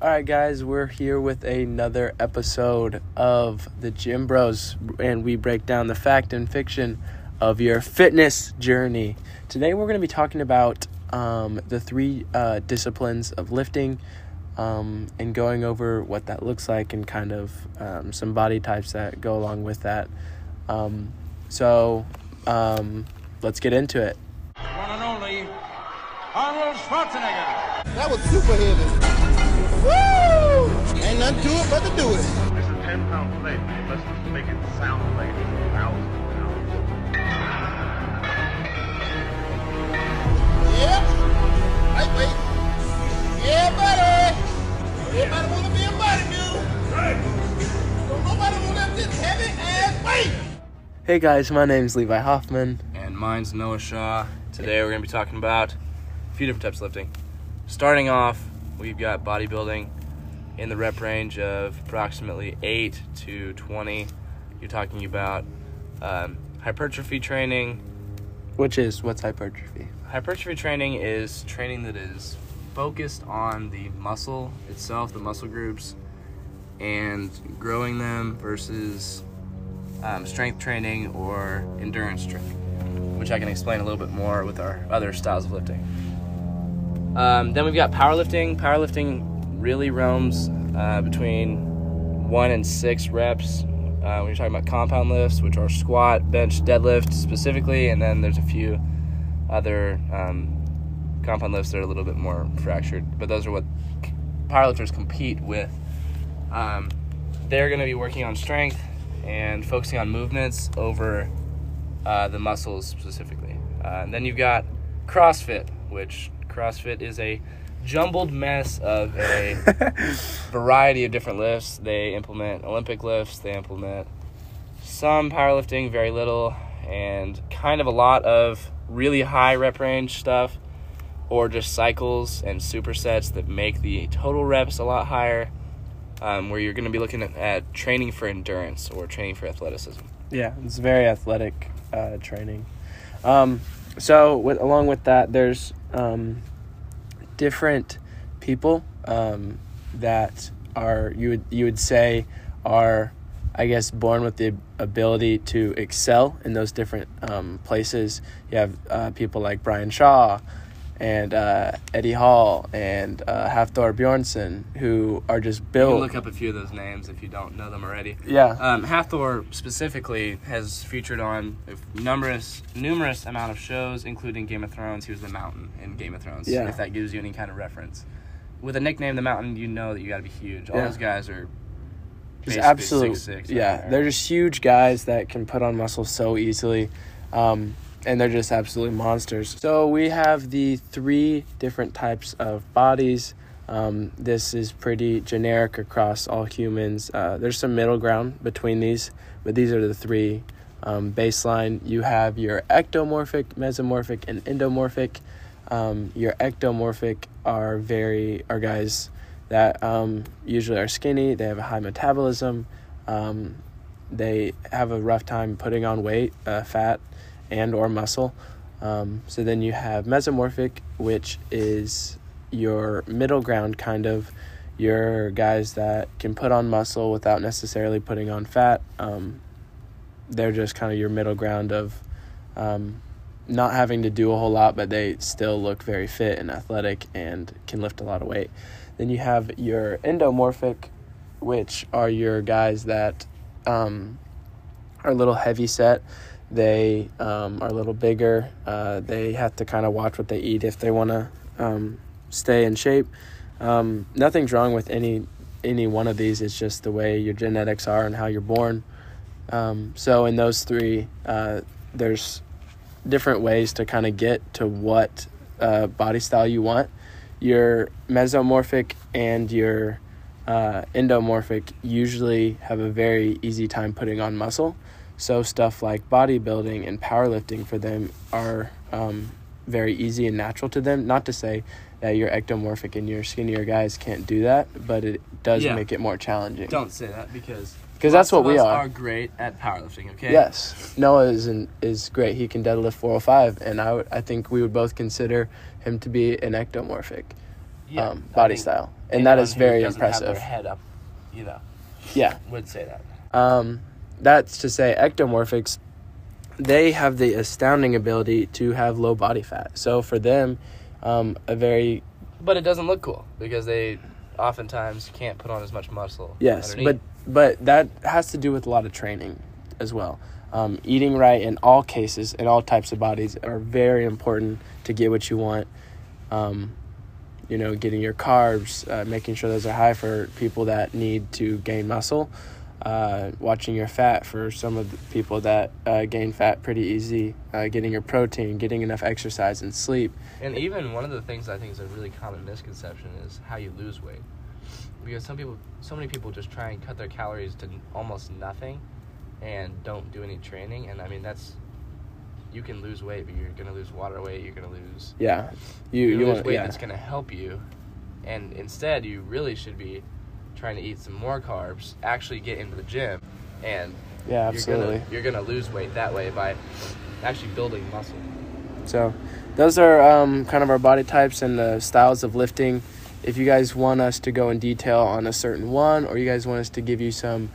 All right, guys, we're here with another episode of the Gym Bros, and we break down the fact and fiction of your fitness journey. Today, we're going to be talking about the three disciplines of lifting and going over what that looks like and kind of some body types that go along with that. So let's get into it. One and only Arnold Schwarzenegger. That was super heavy. Woo! Ain't nothing to it but to do it. This is 10-pound plate. Let's just make it sound like 1,000 pounds. Yep. Lightweight. Yeah, buddy. Everybody wanna be a bodybuilder. Right. Don't nobody wanna lift this heavy ass weight. Hey guys, my name's Levi Hoffman. And mine's Noah Shaw. Today we're gonna be talking about a few different types of lifting. Starting off, we've got bodybuilding in the rep range of approximately 8 to 20. You're talking about hypertrophy training. What's hypertrophy? Hypertrophy training is training that is focused on the muscle itself, the muscle groups, and growing them versus strength training or endurance training, which I can explain a little bit more with our other styles of lifting. Then we've got powerlifting. Powerlifting really roams between 1 and 6 reps. When you're talking about compound lifts, which are squat, bench, deadlift specifically, and then there's a few other compound lifts that are a little bit more fractured. But those are what powerlifters compete with. They're going to be working on strength and focusing on movements over the muscles specifically. And then you've got CrossFit, which CrossFit is a jumbled mess of a variety of different lifts. They implement Olympic lifts. They implement some powerlifting, very little, and kind of a lot of really high rep range stuff, or just cycles and supersets that make the total reps a lot higher, where you're going to be looking at training for endurance or training for athleticism. Yeah, it's very athletic training. Along with that, there's different people that are you would say are, I guess, born with the ability to excel in those different places. You have people like Brian Shaw and Eddie Hall and Hafthor Bjornsson, who are just built. You can look up a few of those names if you don't know them already. Yeah. Hafthor specifically has featured on numerous amount of shows, including Game of Thrones. He was the Mountain in Game of Thrones. Yeah. If that gives you any kind of reference, with a nickname, the Mountain, you know that you got to be huge. All those guys are just absolute. 6'6", yeah, they're just huge guys that can put on muscle so easily. And they're just absolutely monsters. So we have the three different types of bodies. This is pretty generic across all humans. There's some middle ground between these, but these are the three. Baseline, you have your ectomorphic, mesomorphic, and endomorphic. Your ectomorphic are guys that usually are skinny. They have a high metabolism. They have a rough time putting on weight, fat, and or muscle. So then you have mesomorphic, which is your middle ground kind of. Your guys that can put on muscle without necessarily putting on fat. They're just kind of your middle ground of not having to do a whole lot, but they still look very fit and athletic and can lift a lot of weight. Then you have your endomorphic, which are your guys that are a little heavy set. They are a little bigger. They have to kind of watch what they eat if they want to stay in shape. Nothing's wrong with any one of these. It's just the way your genetics are and how you're born. So in those three, there's different ways to kind of get to what body style you want. Your mesomorphic and your endomorphic usually have a very easy time putting on muscle. So stuff like bodybuilding and powerlifting for them are very easy and natural to them. Not to say that your ectomorphic and your skinnier guys can't do that, but it does make it more challenging. Don't say that because that's what we are. Are great at powerlifting, okay? Yes. Noah is great. He can deadlift 405, and I think we would both consider him to be an ectomorphic body style. and that is very impressive. Have their head up, you know. Yeah, would say that. That's to say, ectomorphics, they have the astounding ability to have low body fat. So for them, but it doesn't look cool because they oftentimes can't put on as much muscle. Yes, underneath. but that has to do with a lot of training as well. Eating right in all cases, in all types of bodies, are very important to get what you want. Getting your carbs, making sure those are high for people that need to gain muscle, watching your fat for some of the people that gain fat pretty easy, getting your protein, getting enough exercise and sleep. And even one of the things I think is a really common misconception is how you lose weight. Because so many people just try and cut their calories to almost nothing and don't do any training. And I mean, you can lose weight, but you're going to lose water weight. You're going to lose... Yeah. You lose weight that's going to help you. And instead, you really should be trying to eat some more carbs, actually get into the gym, and yeah, absolutely. You're going to lose weight that way by actually building muscle. So those are kind of our body types and the styles of lifting. If you guys want us to go in detail on a certain one, or you guys want us to give you some...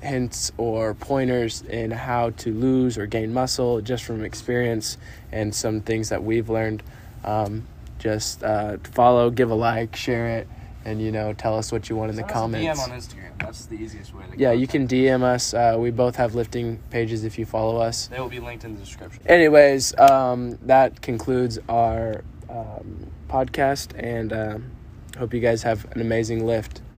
hints or pointers in how to lose or gain muscle just from experience and some things that we've learned, follow, give a like, share it, and tell us what you want in the comments. DM on Instagram, that's the easiest way to get you can DM us. We both have lifting pages. If you follow us, they will be linked in the description. Anyways, that concludes our podcast, and hope you guys have an amazing lift.